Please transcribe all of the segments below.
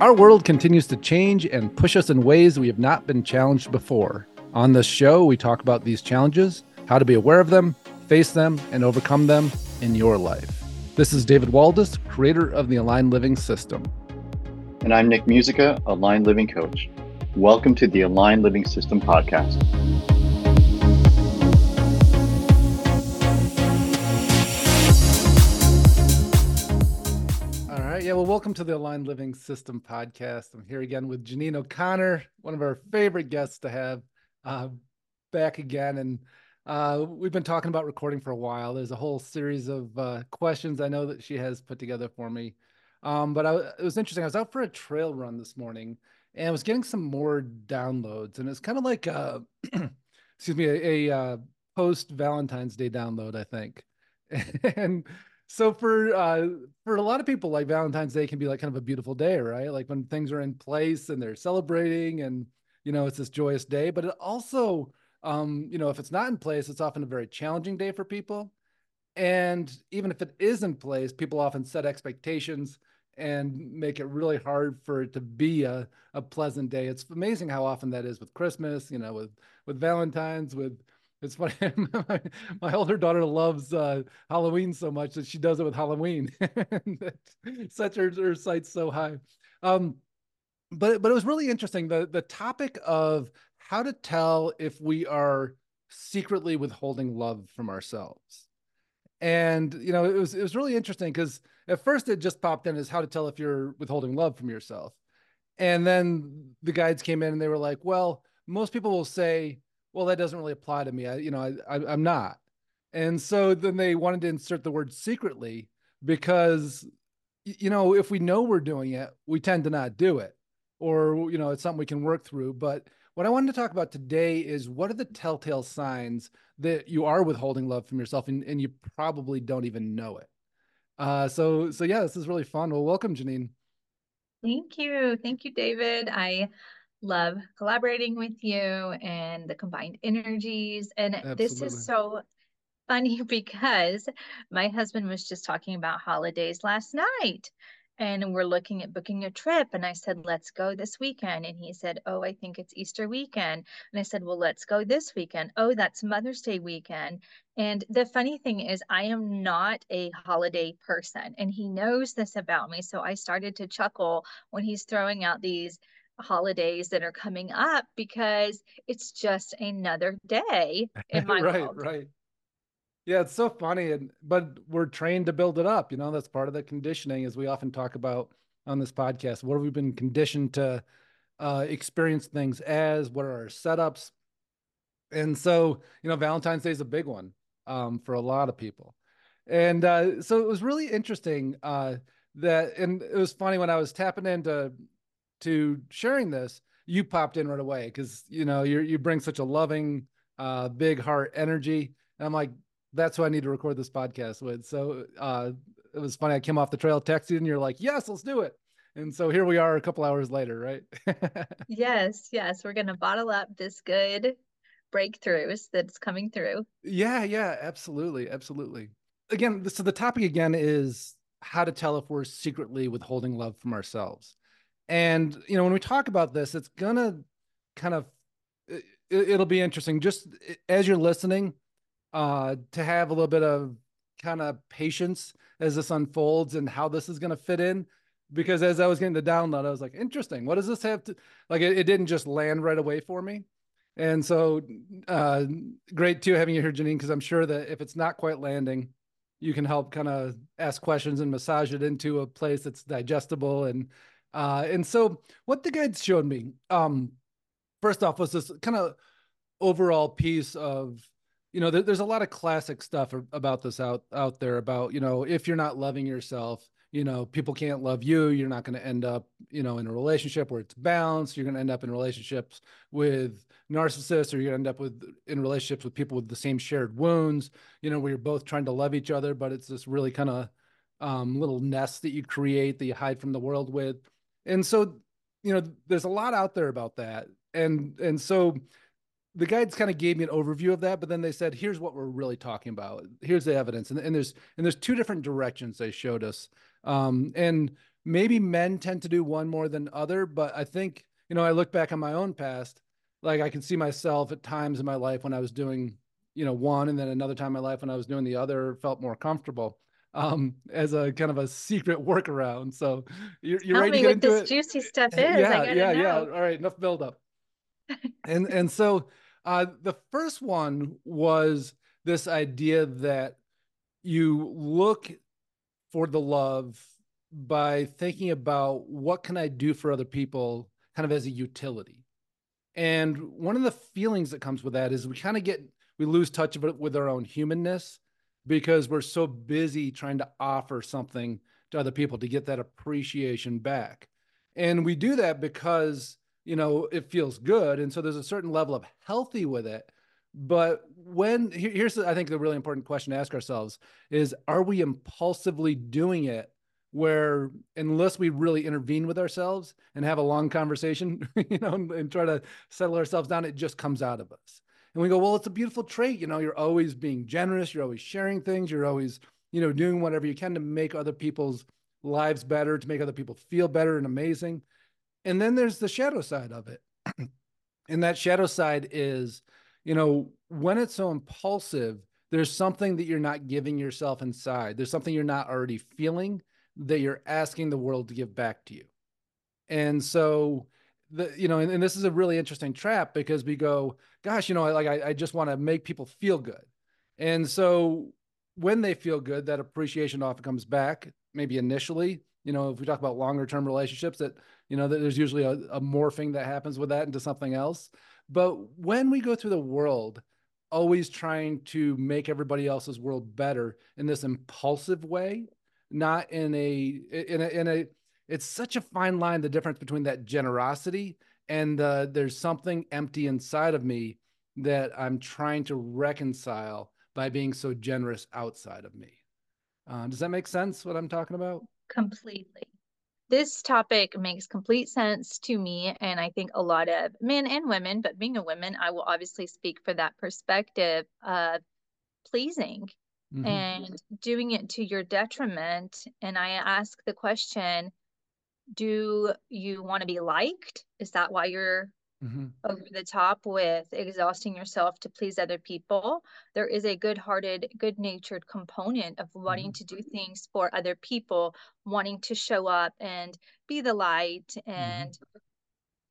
Our world continues to change and push us in ways we have not been challenged before. On this show, we talk about these challenges, how to be aware of them, face them, and overcome them in your life. This is David Waldas, creator of the Aligned Living System. And I'm Nick Musica, Aligned Living Coach. Welcome to the Aligned Living System podcast. Yeah, well, welcome to the Aligned Living System podcast. I'm here again with Janine O'Connor, one of our favorite guests to have back again. And we've been talking about recording for a while. There's a whole series of questions I know that she has put together for me. But it was interesting. I was out for a trail run this morning and I was getting some more downloads. And it's kind of like, a post-Valentine's Day download, I think. And so for a lot of people, like, Valentine's Day can be like kind of a beautiful day, right? Like when things are in place and they're celebrating and, you know, it's this joyous day, but it also, if it's not in place, it's often a very challenging day for people. And even if it is in place, people often set expectations and make it really hard for it to be a pleasant day. It's amazing how often that is with Christmas, you know, with Valentine's, with... It's funny, my older daughter loves Halloween so much that she does it with Halloween. Sets her sights so high. But it was really interesting, the topic of how to tell if we are secretly withholding love from ourselves. And, you know, it was really interesting because at first it just popped in as how to tell if you're withholding love from yourself. And then the guides came in and they were like, well, most people will say, well, that doesn't really apply to me. I'm not. And so then they wanted to insert the word secretly because, you know, if we know we're doing it, we tend to not do it, or, you know, it's something we can work through. But what I wanted to talk about today is what are the telltale signs that you are withholding love from yourself and you probably don't even know it. So yeah, this is really fun. Well, welcome, Janine. Thank you. Thank you, David. I love collaborating with you and the combined energies. And absolutely. This is so funny because my husband was just talking about holidays last night and we're looking at booking a trip. And I said, let's go this weekend. And he said, oh, I think it's Easter weekend. And I said, well, let's go this weekend. Oh, that's Mother's Day weekend. And the funny thing is I am not a holiday person and he knows this about me. So I started to chuckle when he's throwing out these holidays that are coming up because it's just another day in my world. Right. Yeah, it's so funny. But we're trained to build it up. You know, that's part of the conditioning, as we often talk about on this podcast. What have we been conditioned to experience things as? What are our setups? And so, you know, Valentine's Day is a big one for a lot of people. And so it was really interesting and it was funny when I was tapping into sharing this, you popped in right away because, you know, you bring such a loving, big heart energy. And I'm like, that's who I need to record this podcast with. So it was funny. I came off the trail, texted you, and you're like, yes, let's do it. And so here we are a couple hours later, right? Yes. We're going to bottle up this good breakthroughs that's coming through. Yeah, absolutely. Again, so the topic again is how to tell if we're secretly withholding love from ourselves. And, you know, when we talk about this, it's going to kind of, it'll be interesting just as you're listening to have a little bit of kind of patience as this unfolds and how this is going to fit in. Because as I was getting the download, I was like, interesting. What does this have to, like, it didn't just land right away for me. And so great too, having you here, Janine, because I'm sure that if it's not quite landing, you can help kind of ask questions and massage it into a place that's digestible. And so what the guides showed me, first off, was this kind of overall piece of, you know, there's a lot of classic stuff about this out there about, you know, if you're not loving yourself, you know, people can't love you. You're not going to end up, you know, in a relationship where it's balanced. You're going to end up in relationships with narcissists, or you're going to end up in relationships with people with the same shared wounds, you know, where you're both trying to love each other, but it's this really kind of little nest that you create that you hide from the world with. And so, you know, there's a lot out there about that. And so the guides kind of gave me an overview of that, but then they said, here's what we're really talking about. Here's the evidence. And there's two different directions they showed us. And maybe men tend to do one more than other, but I think, you know, I look back on my own past, like I can see myself at times in my life when I was doing, you know, one, and then another time in my life when I was doing the other, felt more comfortable, as a kind of a secret workaround. So you're ready to get into it. Tell me what this juicy stuff is. Yeah. All right. Enough buildup. And so the first one was this idea that you look for the love by thinking about what can I do for other people kind of as a utility. And one of the feelings that comes with that is we lose touch with our own humanness because we're so busy trying to offer something to other people to get that appreciation back. And we do that because, you know, it feels good. And so there's a certain level of healthy with it. But here's, I think, the really important question to ask ourselves is, are we impulsively doing it where, unless we really intervene with ourselves and have a long conversation, you know, and try to settle ourselves down, it just comes out of us. And we go, well, it's a beautiful trait. You know, you're always being generous. You're always sharing things. You're always, you know, doing whatever you can to make other people's lives better, to make other people feel better and amazing. And then there's the shadow side of it. And that shadow side is, you know, when it's so impulsive, there's something that you're not giving yourself inside. There's something you're not already feeling that you're asking the world to give back to you. And so, you know, and this is a really interesting trap because we go, gosh, you know, like I just want to make people feel good. And so when they feel good, that appreciation often comes back, maybe initially. You know, if we talk about longer term relationships, that, you know, that there's usually a morphing that happens with that into something else. But when we go through the world, always trying to make everybody else's world better in this impulsive way, not in a it's such a fine line, the difference between that generosity and there's something empty inside of me that I'm trying to reconcile by being so generous outside of me. Does that make sense, what I'm talking about? Completely. This topic makes complete sense to me, and I think a lot of men and women, but being a woman, I will obviously speak for that perspective of pleasing and doing it to your detriment. And I ask the question, do you want to be liked? Is that why you're over the top with exhausting yourself to please other people? There is a good-hearted, good-natured component of wanting to do things for other people, wanting to show up and be the light and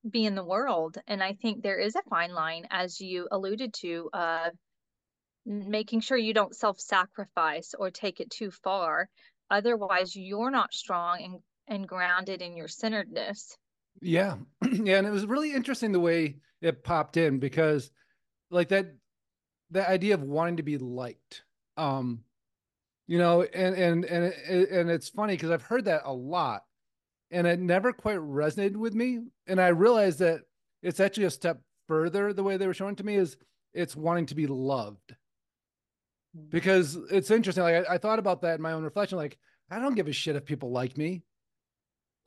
be in the world. And I think there is a fine line, as you alluded to, of making sure you don't self-sacrifice or take it too far. Otherwise, you're not strong and grounded in your centeredness. Yeah. Yeah. And it was really interesting the way it popped in, because like that idea of wanting to be liked, you know, and it's funny because I've heard that a lot and it never quite resonated with me. And I realized that it's actually a step further. The way they were showing to me is it's wanting to be loved, because it's interesting. Like I thought about that in my own reflection. Like, I don't give a shit if people like me.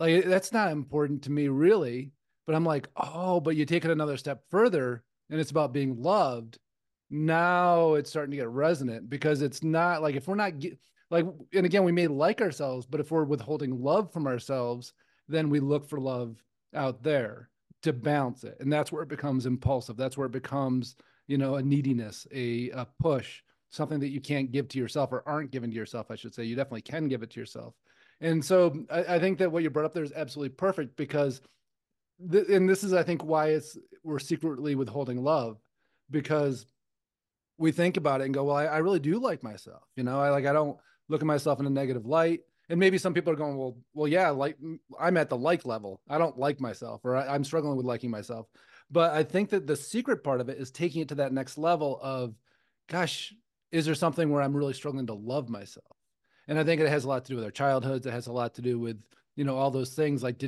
Like, that's not important to me, really. But I'm like, oh, but you take it another step further and it's about being loved. Now it's starting to get resonant, because it's not like, if we're not like, and again, we may like ourselves, but if we're withholding love from ourselves, then we look for love out there to balance it. And that's where it becomes impulsive. That's where it becomes, you know, a neediness, a push, something that you can't give to yourself, or aren't giving to yourself, I should say. You definitely can give it to yourself. And so I think that what you brought up there is absolutely perfect, because, and this is, I think, why we're secretly withholding love, because we think about it and go, well, I really do like myself. You know, I don't look at myself in a negative light. And maybe some people are going, well, yeah, like I'm at the like level. I don't like myself, or I'm struggling with liking myself. But I think that the secret part of it is taking it to that next level of, gosh, is there something where I'm really struggling to love myself? And I think it has a lot to do with our childhoods. It has a lot to do with, you know, all those things. Like,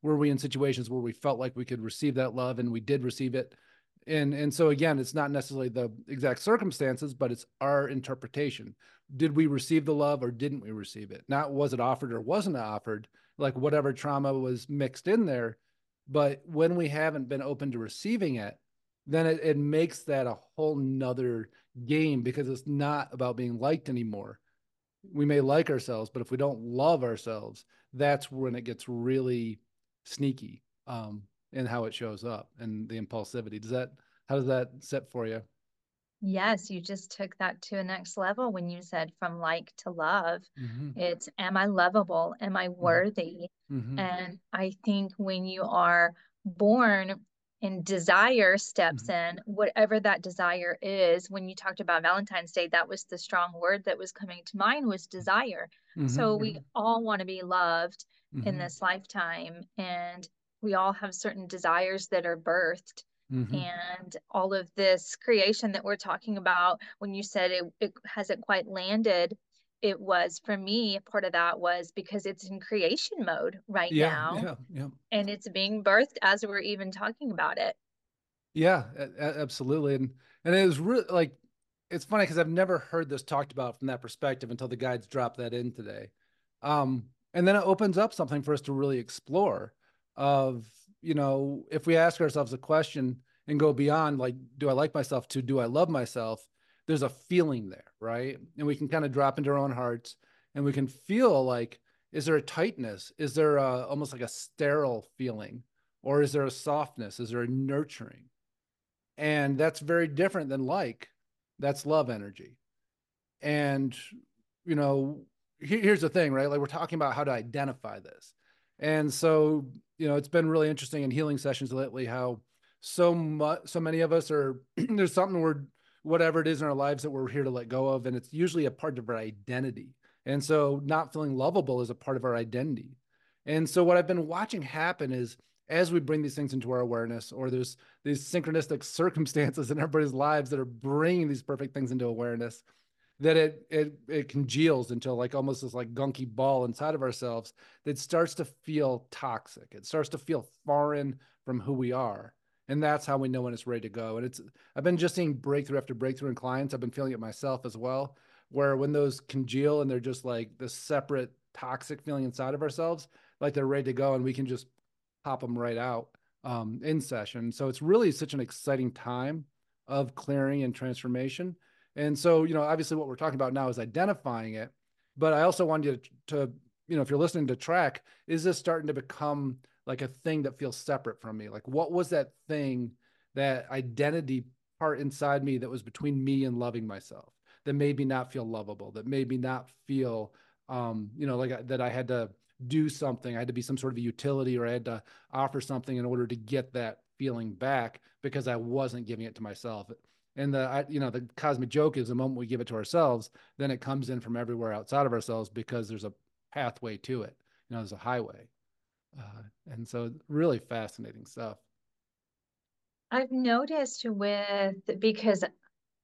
were we in situations where we felt like we could receive that love, and we did receive it? And so again, it's not necessarily the exact circumstances, but it's our interpretation. Did we receive the love, or didn't we receive it? Not was it offered or wasn't offered, like whatever trauma was mixed in there. But when we haven't been open to receiving it, then it makes that a whole nother game, because it's not about being liked anymore. we may like ourselves, but if we don't love ourselves, that's when it gets really sneaky in how it shows up and the impulsivity. How does that set for you? Yes, you just took that to a next level when you said from like to love. Mm-hmm. It's, am I lovable? Am I worthy? Mm-hmm. And I think when you are born and desire steps mm-hmm. in, whatever that desire is, when you talked about Valentine's Day, that was the strong word that was coming to mind, was desire. Mm-hmm. So we all want to be loved mm-hmm. in this lifetime. And we all have certain desires that are birthed. Mm-hmm. And all of this creation that we're talking about, when you said it hasn't quite landed, it was, for me, part of that was because it's in creation mode right now. Yeah. And it's being birthed as we're even talking about it. Yeah, absolutely. And it was really, like, it's funny because I've never heard this talked about from that perspective until the guides dropped that in today. And then it opens up something for us to really explore of, you know, if we ask ourselves a question and go beyond, like, do I like myself to do I love myself? There's a feeling there, right? And we can kind of drop into our own hearts and we can feel like, is there a tightness? Is there almost like a sterile feeling? Or is there a softness? Is there a nurturing? And that's very different than like. That's love energy. And, you know, here's the thing, right? Like, we're talking about how to identify this. And so, you know, it's been really interesting in healing sessions lately, how so many of us are, there's something whatever it is in our lives that we're here to let go of. And it's usually a part of our identity. And so not feeling lovable is a part of our identity. And so what I've been watching happen is, as we bring these things into our awareness, or there's these synchronistic circumstances in everybody's lives that are bringing these perfect things into awareness, that it congeals into like almost this like gunky ball inside of ourselves that starts to feel toxic. It starts to feel foreign from who we are. And that's how we know when it's ready to go. And I've been just seeing breakthrough after breakthrough in clients. I've been feeling it myself as well, where when those congeal and they're just like this separate toxic feeling inside of ourselves, like they're ready to go and we can just pop them right out in session. So it's really such an exciting time of clearing and transformation. And so, you know, obviously what we're talking about now is identifying it, but I also wanted you to you know, if you're listening to track, is this starting to become like a thing that feels separate from me? Like, what was that thing, that identity part inside me that was between me and loving myself, that made me not feel lovable, that made me not feel, you know, like that I had to do something, I had to be some sort of a utility, or I had to offer something in order to get that feeling back because I wasn't giving it to myself. And you know, the cosmic joke is the moment we give it to ourselves, then it comes in from everywhere outside of ourselves because there's a pathway to it. You know, there's a highway. And so really fascinating stuff. I've noticed because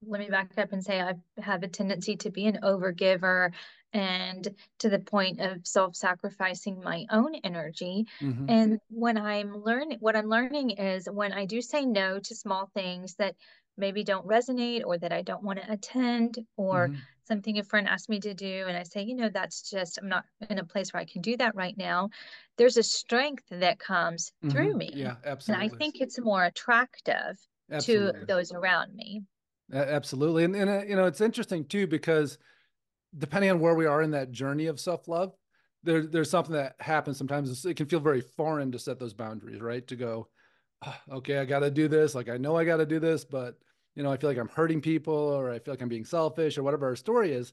let me back up and say, I have a tendency to be an overgiver and to the point of self-sacrificing my own energy. Mm-hmm. And what I'm learning is, when I do say no to small things that maybe don't resonate, or that I don't want to attend, or mm-hmm. something a friend asked me to do, and I say, you know, that's just, I'm not in a place where I can do that right now. There's a strength that comes mm-hmm. through me. Yeah, absolutely. And I think it's more attractive absolutely. To those around me. Absolutely. And you know, it's interesting too, because depending on where we are in that journey of self-love, there's something that happens sometimes. It can feel very foreign to set those boundaries, right? To go, okay, I got to do this. Like, I know I got to do this, but you know, I feel like I'm hurting people, or I feel like I'm being selfish, or whatever our story is.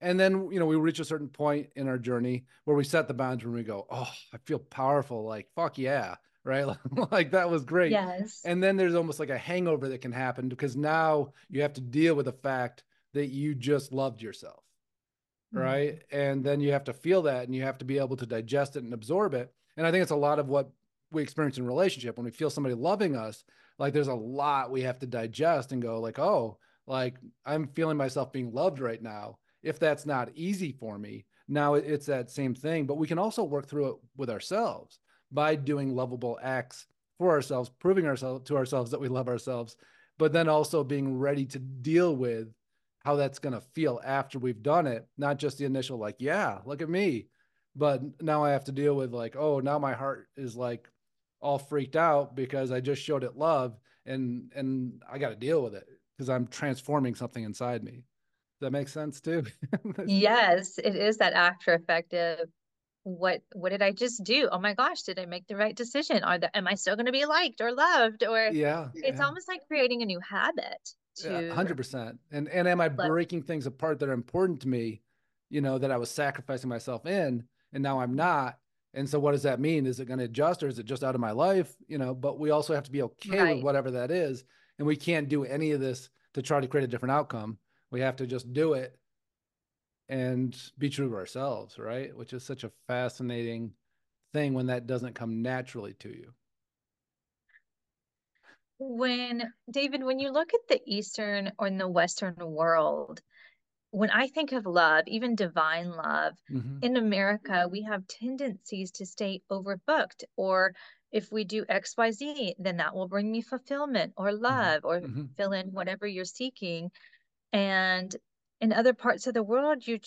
And then, you know, we reach a certain point in our journey where we set the bounds, when we go, oh, I feel powerful. Like, fuck yeah. Right. Like, that was great. Yes. And then there's almost like a hangover that can happen, because now you have to deal with the fact that you just loved yourself. Mm-hmm. Right. And then you have to feel that, and you have to be able to digest it and absorb it. And I think it's a lot of what we experience in relationship. When we feel somebody loving us, like, there's a lot we have to digest and go like, oh, like, I'm feeling myself being loved right now. If that's not easy for me, now it's that same thing. But we can also work through it with ourselves by doing lovable acts for ourselves, proving to ourselves that we love ourselves, but then also being ready to deal with how that's going to feel after we've done it. Not just the initial, like, yeah, look at me, but now I have to deal with like, oh, now my heart is like all freaked out because I just showed it love, and I got to deal with it because I'm transforming something inside me. That makes sense too. Yes, it is that after effect of what did I just do? Oh my gosh, did I make the right decision? Am I still going to be liked or loved? Or it's almost like creating a new habit. 100%. And am I breaking things apart that are important to me, you know, that I was sacrificing myself in, and now I'm not. And so what does that mean? Is it going to adjust, or is it just out of my life? You know, but we also have to be okay with whatever that is. And we can't do any of this to try to create a different outcome. We have to just do it and be true to ourselves, right? Which is such a fascinating thing when that doesn't come naturally to you. David, when you look at the Eastern or in the Western world, when I think of love, even divine love, in America, we have tendencies to stay overbooked, or if we do X, Y, Z, then that will bring me fulfillment or love, or fill in whatever you're seeking. And in other parts of the world, you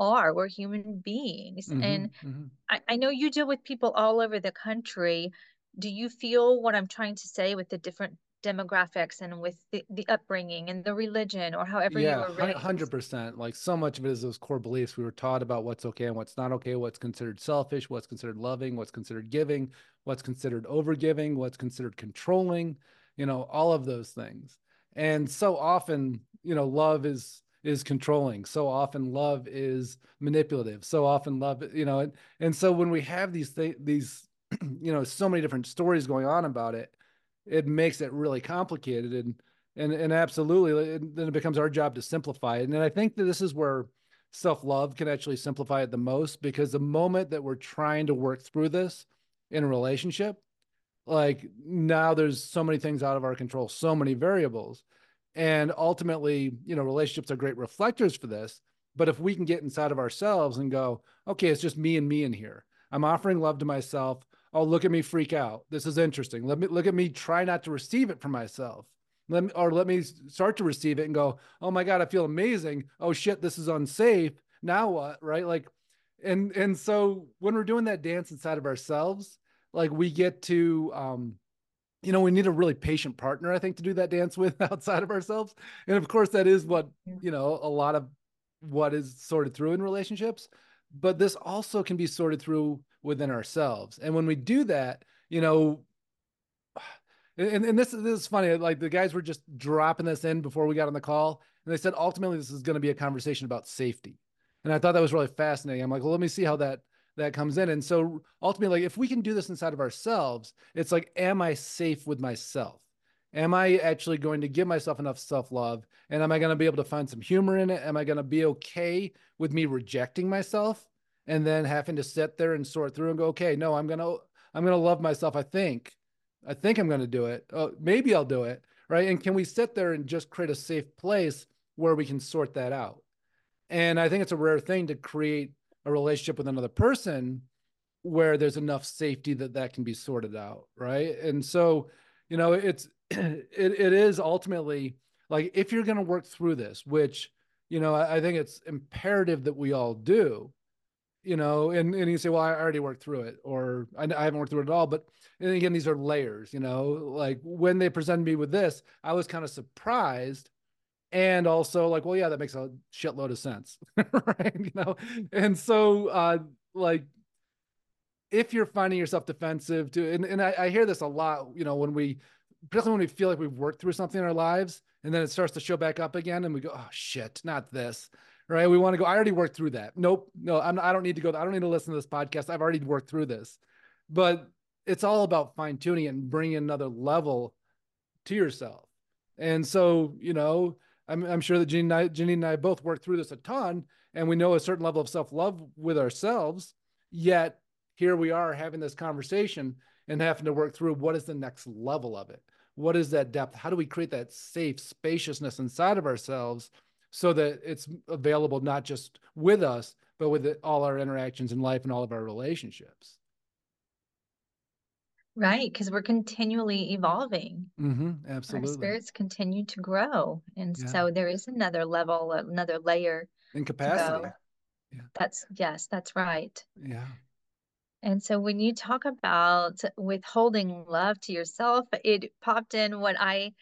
are, we're human beings. I know you deal with people all over the country. Do you feel what I'm trying to say with the different demographics and with the upbringing and the religion, or however you were raised? 100%. Like, so much of it is those core beliefs we were taught about what's okay and what's not okay, what's considered selfish, what's considered loving, what's considered giving, what's considered overgiving, what's considered controlling, you know, all of those things. And so often, you know, love is controlling. So often love is manipulative. So often love, you know, and so when we have these, you know, so many different stories going on about it, it makes it really complicated. And absolutely, then it becomes our job to simplify it. And I think that this is where self-love can actually simplify it the most, because the moment that we're trying to work through this in a relationship, like, now there's so many things out of our control, so many variables. And ultimately, you know, relationships are great reflectors for this. But if we can get inside of ourselves and go, okay, it's just me and me in here. I'm offering love to myself. Oh, look at me freak out. This is interesting. Look at me try not to receive it for myself. Let me start to receive it and go, oh my God, I feel amazing. Oh shit, this is unsafe. Now what? Right? Like, and so when we're doing that dance inside of ourselves, like, we get to, you know, we need a really patient partner, I think, to do that dance with outside of ourselves. And of course, that is what, you know, a lot of what is sorted through in relationships. But this also can be sorted through within ourselves. And when we do that, you know, and this is funny, like, the guys were just dropping this in before we got on the call. And they said, ultimately, this is going to be a conversation about safety. And I thought that was really fascinating. I'm like, well, let me see how that comes in. And so ultimately, like, if we can do this inside of ourselves, it's like, am I safe with myself? Am I actually going to give myself enough self-love? And am I going to be able to find some humor in it? Am I going to be okay with me rejecting myself and then having to sit there and sort through and go, okay, no, I'm going to love myself. I think I'm going to do it. Oh, maybe I'll do it. Right. And can we sit there and just create a safe place where we can sort that out? And I think it's a rare thing to create a relationship with another person where there's enough safety that can be sorted out. Right. And so, you know, it is ultimately, like, if you're going to work through this, which, you know, I think it's imperative that we all do, you know, and you say, well, I already worked through it, or I haven't worked through it at all. But, and again, these are layers, you know, like, when they presented me with this, I was kind of surprised. And also, like, well, yeah, that makes a shitload of sense, right? You know? And so, like, if you're finding yourself defensive to, and I hear this a lot, you know, particularly when we feel like we've worked through something in our lives, and then it starts to show back up again, and we go, oh shit, not this, right? We want to go, I already worked through that. Nope, no, I don't need to go. I don't need to listen to this podcast. I've already worked through this. But it's all about fine tuning it and bringing another level to yourself. And so, you know, I'm sure that Janine and I both worked through this a ton, and we know a certain level of self-love with ourselves. Yet here we are having this conversation and having to work through, what is the next level of it? What is that depth? How do we create that safe spaciousness inside of ourselves so that it's available not just with us, but with all our interactions in life and all of our relationships? Right, because we're continually evolving. Absolutely. Our spirits continue to grow. And so there is another level, another layer. And capacity. Yeah. That's right. Yeah. And so when you talk about withholding love to yourself, it popped in what I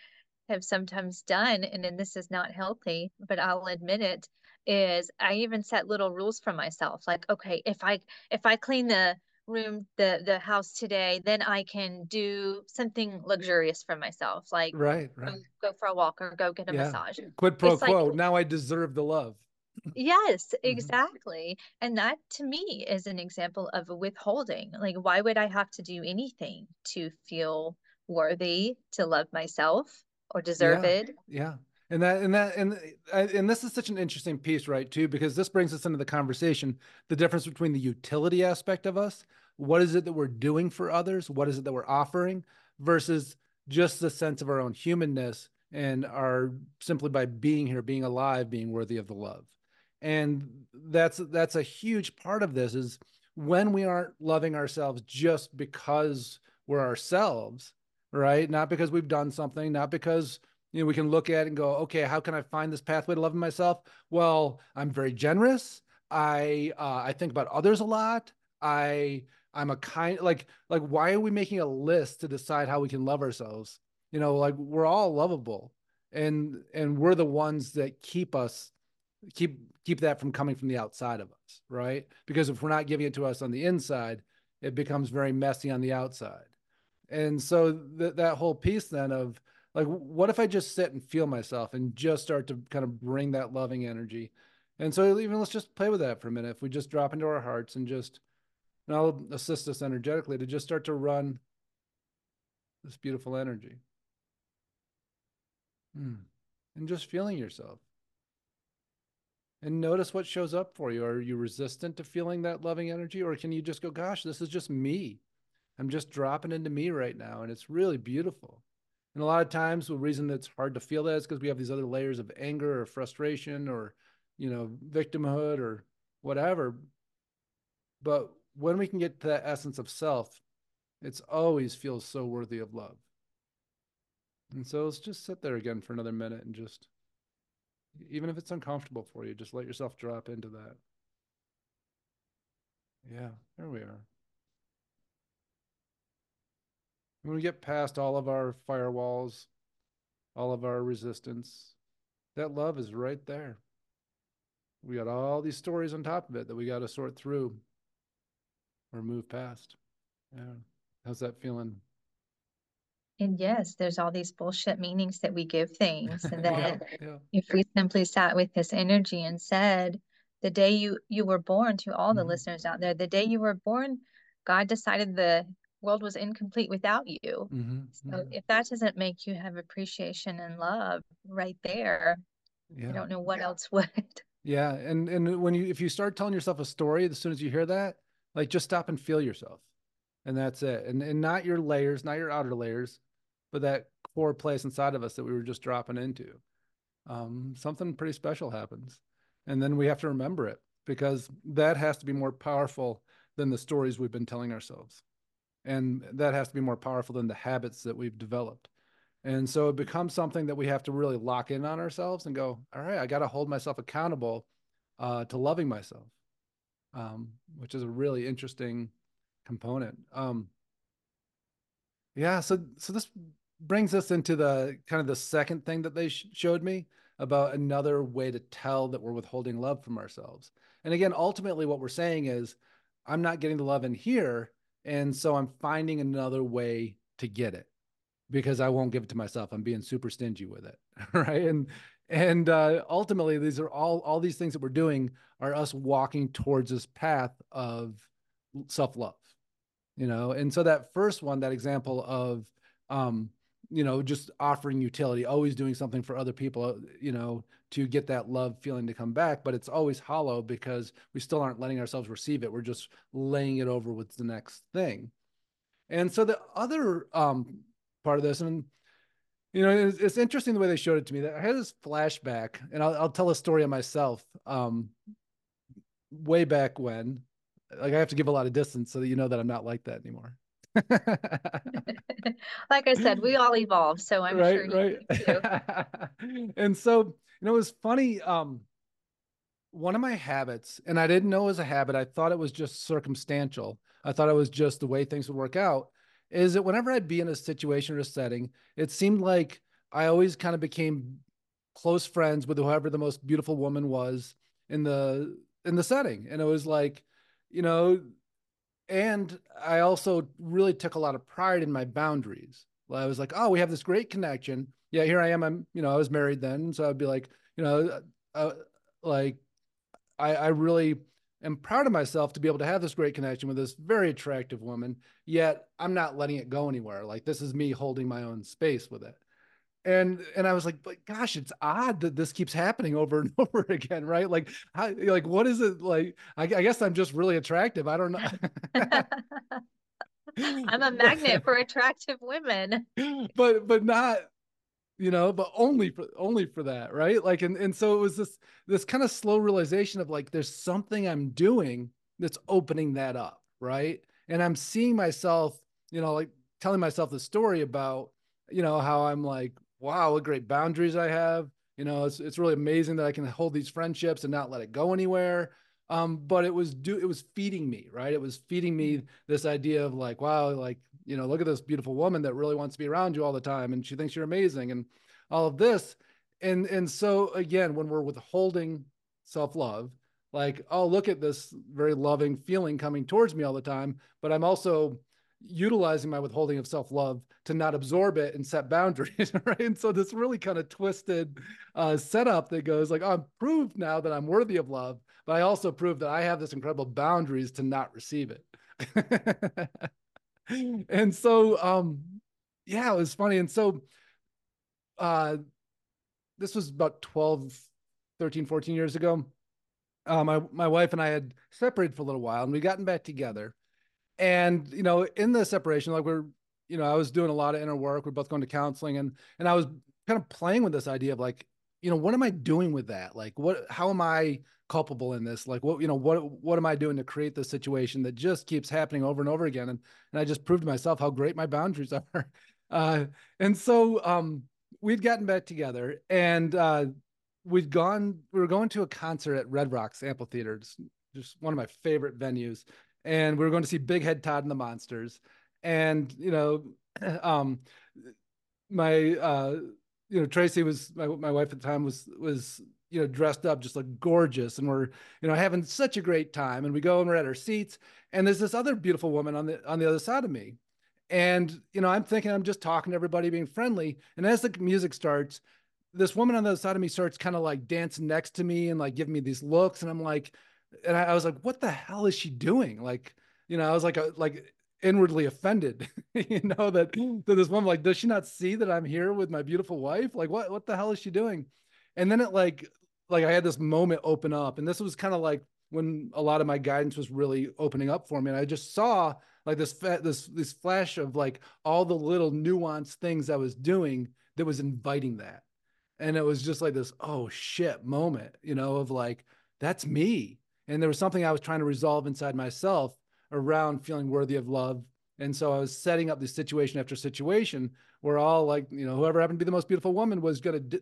have sometimes done, and then this is not healthy, but I'll admit it, is I even set little rules for myself. Like, okay, if I clean the room, the house today, then I can do something luxurious for myself. Like right. Go for a walk or go get a massage. Quid pro quo. Like, now I deserve the love. Yes, exactly. Mm-hmm. And that to me is an example of withholding. Like, why would I have to do anything to feel worthy, to love myself or deserve it? Yeah. And this is such an interesting piece, right, too, because this brings us into the conversation, the difference between the utility aspect of us, what is it that we're doing for others, what is it that we're offering, versus just the sense of our own humanness and our simply by being here, being alive, being worthy of the love. And that's a huge part of this, is when we aren't loving ourselves just because we're ourselves, right? Not because we've done something, not because... you know, we can look at it and go, okay, how can I find this pathway to loving myself? Well, I'm very generous. I think about others a lot. I'm a kind, like why are we making a list to decide how we can love ourselves? You know, like, we're all lovable, and we're the ones that keep that from coming from the outside of us, right? Because if we're not giving it to us on the inside, it becomes very messy on the outside. And so that whole piece then of, like, what if I just sit and feel myself and just start to kind of bring that loving energy? And so even let's just play with that for a minute. If we just drop into our hearts and just, and I'll assist us energetically to just start to run this beautiful energy. And just feeling yourself. And notice what shows up for you. Are you resistant to feeling that loving energy? Or can you just go, gosh, this is just me. I'm just dropping into me right now. And it's really beautiful. And a lot of times the reason that's hard to feel that is because we have these other layers of anger or frustration or, you know, victimhood or whatever. But when we can get to that essence of self, it's always feels so worthy of love. And so let's just sit there again for another minute and just, even if it's uncomfortable for you, just let yourself drop into that. Yeah, there we are. When we get past all of our firewalls, all of our resistance, that love is right there. We got all these stories on top of it that we got to sort through or move past. Yeah. How's that feeling? And yes, there's all these bullshit meanings that we give things. And that if we simply sat with this energy and said, the day you were born, to all the listeners out there, the day you were born, God decided the world was incomplete without you. So if that doesn't make you have appreciation and love right there, I don't know what else would. Yeah. And when you, if you start telling yourself a story, as soon as you hear that, like, just stop and feel yourself, and that's it. And not your layers, not your outer layers, but that core place inside of us that we were just dropping into. Something pretty special happens. And then we have to remember it, because that has to be more powerful than the stories we've been telling ourselves. And that has to be more powerful than the habits that we've developed. And so it becomes something that we have to really lock in on ourselves and go, all right, I got to hold myself accountable to loving myself, which is a really interesting component. So this brings us into the kind of the second thing that they showed me about another way to tell that we're withholding love from ourselves. And again, ultimately what we're saying is, I'm not getting the love in here, and so I'm finding another way to get it because I won't give it to myself. I'm being super stingy with it, right? And ultimately, these are all these things that we're doing are us walking towards this path of self-love, you know? And so that first one, that example of, you know, just offering utility, always doing something for other people, you know, to get that love feeling to come back, but it's always hollow because we still aren't letting ourselves receive it. We're just laying it over with the next thing. And so the other part of this, and, you know, it's interesting the way they showed it to me, that I had this flashback, and I'll tell a story of myself way back when. Like, I have to give a lot of distance so that you know that I'm not like that anymore. Like I said, we all evolve, so I'm sure you do. And so, you know, it was funny. One of my habits, and I didn't know it was a habit, I thought it was just circumstantial, I thought it was just the way things would work out, is that whenever I'd be in a situation or a setting, it seemed like I always kind of became close friends with whoever the most beautiful woman was in the setting. And it was like, you know, and I also really took a lot of pride in my boundaries. I was like, oh, we have this great connection. Yeah, here I am. I was married then. So I'd be like, I really am proud of myself to be able to have this great connection with this very attractive woman, yet I'm not letting it go anywhere. Like, this is me holding my own space with it. And I was like, but gosh, it's odd that this keeps happening over and over again, right? Like, how, like, what is it? Like, I guess I'm just really attractive. I don't know. I'm a magnet for attractive women, but not, but only for that. Right. Like, and so it was this kind of slow realization of like, there's something I'm doing that's opening that up. Right. And I'm seeing myself, like telling myself the story about, how I'm like, wow, what great boundaries I have. It's really amazing that I can hold these friendships and not let it go anywhere. But it was feeding me, right? It was feeding me this idea of like, wow, like, look at this beautiful woman that really wants to be around you all the time. And she thinks you're amazing and all of this. And so again, when we're withholding self-love, like, oh, look at this very loving feeling coming towards me all the time, but I'm also utilizing my withholding of self-love to not absorb it and set boundaries, right? And so this really kind of twisted setup that goes like, oh, I'm proved now that I'm worthy of love, but I also proved that I have this incredible boundaries to not receive it. And so, yeah, it was funny. And so this was about 12, 13, 14 years ago. My wife and I had separated for a little while and we'd gotten back together. And, in the separation, like I was doing a lot of inner work. We're both going to counseling and I was kind of playing with this idea of like, what am I doing with that? Like, how am I culpable in this? Like, what am I doing to create this situation that just keeps happening over and over again? And I just proved to myself how great my boundaries are. And so we'd gotten back together and we were going to a concert at Red Rocks Amphitheater, just one of my favorite venues. And we were going to see Big Head Todd and the Monsters. And, Tracy was my wife at the time was, dressed up just like gorgeous. And we're, having such a great time. And we go and we're at our seats and there's this other beautiful woman on the other side of me. And, I'm thinking, I'm just talking to everybody being friendly. And as the music starts, this woman on the other side of me starts kind of like dancing next to me and like giving me these looks. And I'm like, and I was like, what the hell is she doing? Like, I was like, inwardly offended, that this woman, like, does she not see that I'm here with my beautiful wife? Like, what the hell is she doing? And then it like I had this moment open up, and this was kind of like when a lot of my guidance was really opening up for me. And I just saw like this flash of like all the little nuanced things I was doing that was inviting that. And it was just like this, oh shit moment, of like, that's me. And there was something I was trying to resolve inside myself around feeling worthy of love. And so I was setting up this situation after situation where all like, whoever happened to be the most beautiful woman was going to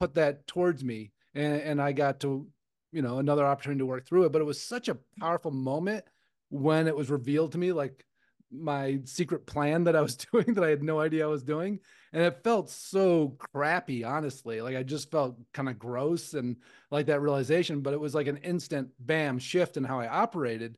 put that towards me. And I got to, another opportunity to work through it, but it was such a powerful moment when it was revealed to me, like my secret plan that I was doing that I had no idea I was doing. And it felt so crappy, honestly. Like I just felt kind of gross and like that realization, but it was like an instant bam shift in how I operated,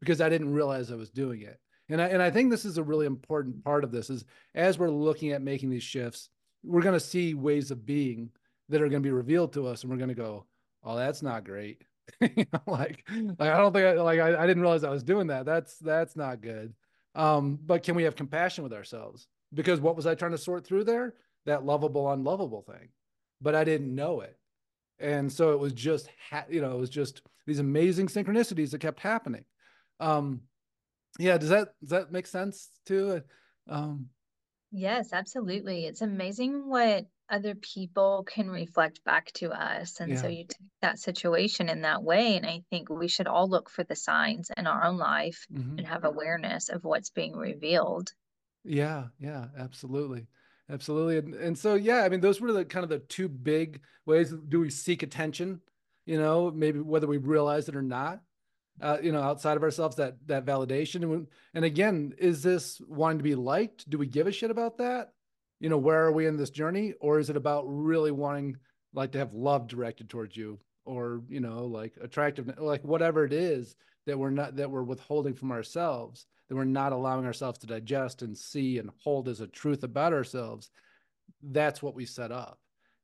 because I didn't realize I was doing it. And I think this is a really important part of this is as we're looking at making these shifts, we're going to see ways of being that are going to be revealed to us. And we're going to go, oh, that's not great. Like I don't think I didn't realize I was doing that. That's not good. But can we have compassion with ourselves? Because what was I trying to sort through there? That lovable, unlovable thing, but I didn't know it. And so it was just, it was just these amazing synchronicities that kept happening. Yeah. Does that make sense too? Yes, absolutely. It's amazing what other people can reflect back to us. And so you take that situation in that way. And I think we should all look for the signs in our own life and have awareness of what's being revealed. Yeah. Yeah, absolutely. Absolutely. And so, yeah, I mean, those were the kind of the two big ways. Do we seek attention, maybe whether we realize it or not? Outside of ourselves, that validation. And again, is this wanting to be liked? Do we give a shit about that? you know, where are we in this journey? Or is it about really wanting like to have love directed towards you, or, you know, like attractiveness, like whatever it is that we're not, that we're withholding from ourselves, that we're not allowing ourselves to digest and see and hold as a truth about ourselves. That's what we set up.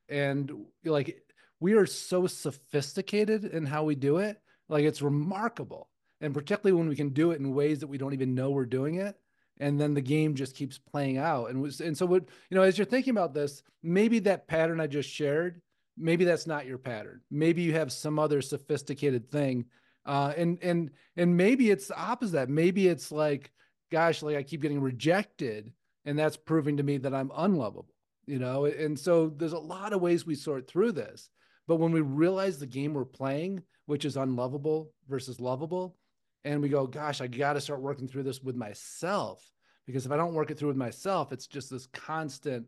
And like, we are so sophisticated in how we do it. Like, it's remarkable. And particularly when we can do it in ways that we don't even know we're doing it. And then the game just keeps playing out. And so what, you know, as you're thinking about this, maybe that pattern I just shared, maybe that's not your pattern. Maybe you have some other sophisticated thing. And maybe it's the opposite. Maybe it's like, gosh, like I keep getting rejected, and that's proving to me that I'm unlovable, you know? And so there's a lot of ways we sort through this, but when we realize the game we're playing, which is unlovable versus lovable, and we go, gosh, I got to start working through this with myself, because if I don't work it through with myself, it's just this constant,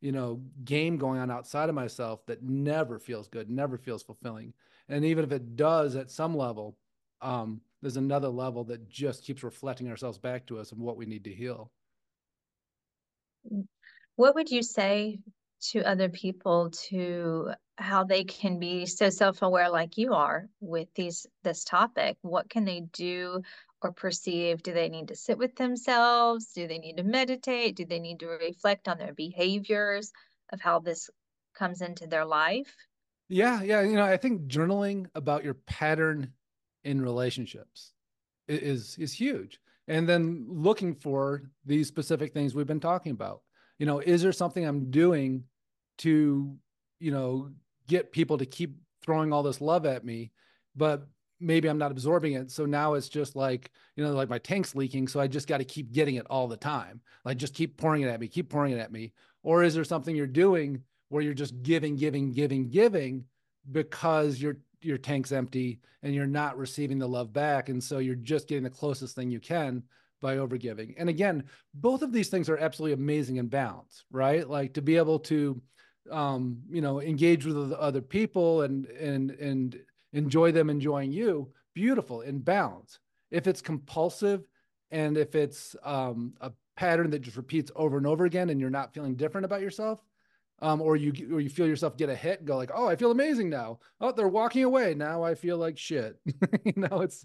you know, game going on outside of myself that never feels good, never feels fulfilling. And even if it does at some level, there's another level that just keeps reflecting ourselves back to us and what we need to heal. What would you say to other people to how they can be so self-aware like you are with this topic? What can they do or perceive? Do they need to sit with themselves? Do they need to meditate? Do they need to reflect on their behaviors of how this comes into their life? Yeah. You know, I think journaling about your pattern in relationships is huge. And then looking for these specific things we've been talking about. You know, is there something I'm doing to, you know, get people to keep throwing all this love at me, but maybe I'm not absorbing it. So now it's just like, you know, like my tank's leaking. So I just got to keep getting it all the time. Like, just keep pouring it at me, keep pouring it at me. Or is there something you're doing where you're just giving because your tank's empty and you're not receiving the love back. And so you're just getting the closest thing you can by overgiving. And again, both of these things are absolutely amazing in balance, right? Like, to be able to, you know, engage with other people and enjoy them enjoying you, beautiful, in balance. If it's compulsive and if it's a pattern that just repeats over and over again and you're not feeling different about yourself, or you feel yourself get a hit and go like, oh, I feel amazing now. Oh, they're walking away. Now I feel like shit. You know, it's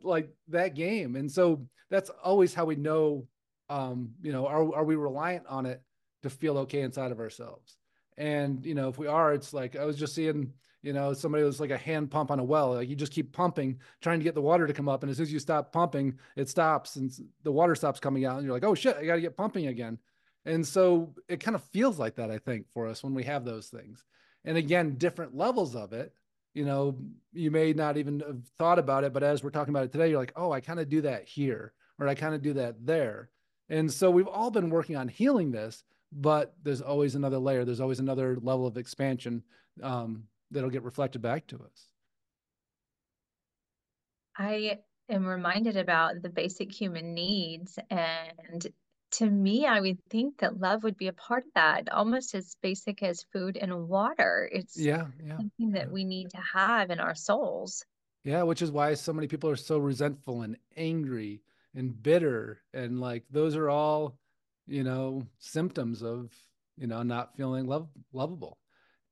like that game. And so that's always how we know, you know, are we reliant on it to feel okay inside of ourselves? And, you know, if we are, it's like, I was just seeing, you know, somebody was like a hand pump on a well, like you just keep pumping, trying to get the water to come up. And as soon as you stop pumping, it stops and the water stops coming out and you're like, oh shit, I got to get pumping again. And so it kind of feels like that, I think, for us when we have those things. And again, different levels of it, you know, you may not even have thought about it, but as we're talking about it today, you're like, oh, I kind of do that here, or I kind of do that there. And so we've all been working on healing this, but there's always another layer. There's always another level of expansion that'll get reflected back to us. I am reminded about the basic human needs, and to me, I would think that love would be a part of that, almost as basic as food and water. It's something that we need to have in our souls. Yeah, which is why so many people are so resentful and angry and bitter. And like, those are all, you know, symptoms of, you know, not feeling lovable.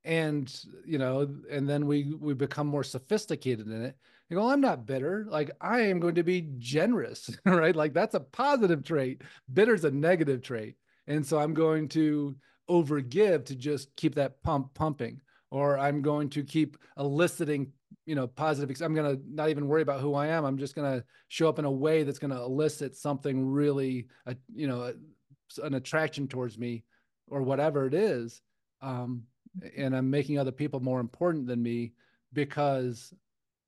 And, you know, and then we become more sophisticated in it. You go, I'm not bitter. Like, I am going to be generous, right? Like, that's a positive trait. Bitter's a negative trait. And so I'm going to overgive to just keep that pump pumping, or I'm going to keep eliciting, you know, positive. I'm going to not even worry about who I am. I'm just going to show up in a way that's going to elicit something really, you know, an attraction towards me or whatever it is. And I'm making other people more important than me because,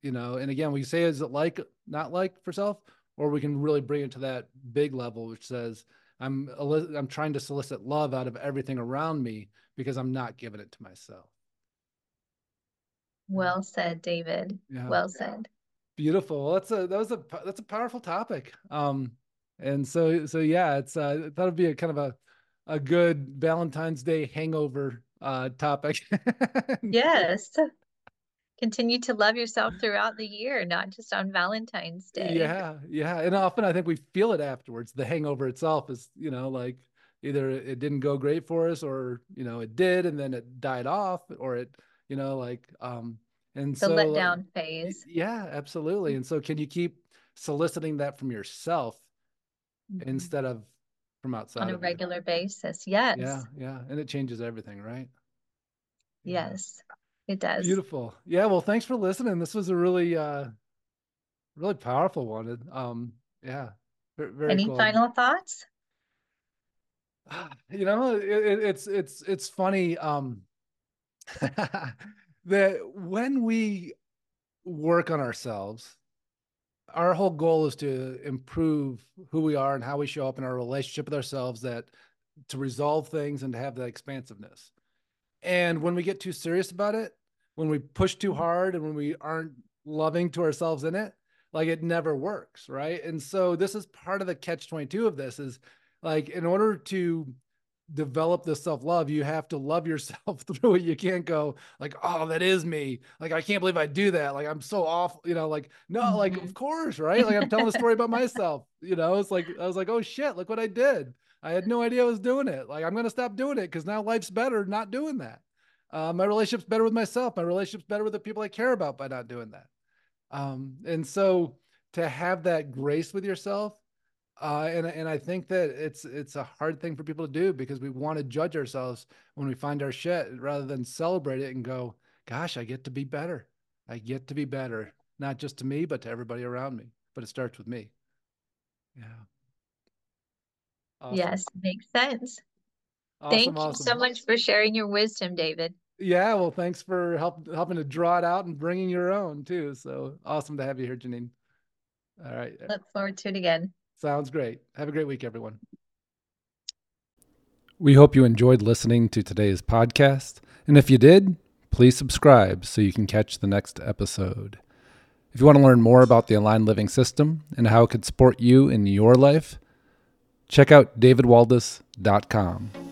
you know, and again, we say, is it like, not like for self, or we can really bring it to that big level, which says I'm trying to solicit love out of everything around me because I'm not giving it to myself. Well said, David. Yeah. Well said. Beautiful. That's a powerful topic. And so yeah, I thought it'd be a kind of a good Valentine's Day hangover topic. Yes. Continue to love yourself throughout the year, not just on Valentine's Day. Yeah. And often I think we feel it afterwards. The hangover itself is, you know, like, either it didn't go great for us, or, you know, it did and then it died off, or it, you know, like, and so the letdown phase. Yeah, absolutely. And so can you keep soliciting that from yourself instead of from outside on a regular basis? Yes. Yeah. Yeah. And it changes everything, right? Yes, it does. Beautiful. Yeah. Well, thanks for listening. This was a really, really powerful one. Yeah. Very Any cool. final thoughts? You know, it's funny that when we work on ourselves, our whole goal is to improve who we are and how we show up in our relationship with ourselves, that to resolve things and to have that expansiveness. And when we get too serious about it, when we push too hard, and when we aren't loving to ourselves in it, like, it never works, right? And so this is part of the catch-22 of this is, like, in order to develop the self-love, you have to love yourself through it. You can't go like, oh, that is me. Like, I can't believe I do that. Like, I'm so awful, you know, like, no, like, of course, right? Like, I'm telling a story about myself, you know, it's like, I was like, oh shit, look what I did. I had no idea I was doing it. Like, I'm going to stop doing it, 'cause now life's better not doing that. My relationship's better with myself. My relationship's better with the people I care about by not doing that. And so to have that grace with yourself, and I think that it's a hard thing for people to do, because we want to judge ourselves when we find our shit, rather than celebrate it and go, gosh, I get to be better. I get to be better, not just to me, but to everybody around me. But it starts with me. Yeah. Awesome. Yes. Makes sense. Awesome, Thank you so much for sharing your wisdom, David. Yeah. Well, thanks for helping to draw it out and bringing your own too. So awesome to have you here, Janine. All right. Look forward to it again. Sounds great. Have a great week, everyone. We hope you enjoyed listening to today's podcast. And if you did, please subscribe so you can catch the next episode. If you want to learn more about the Aligned Living System and how it could support you in your life, check out davidwaldas.com.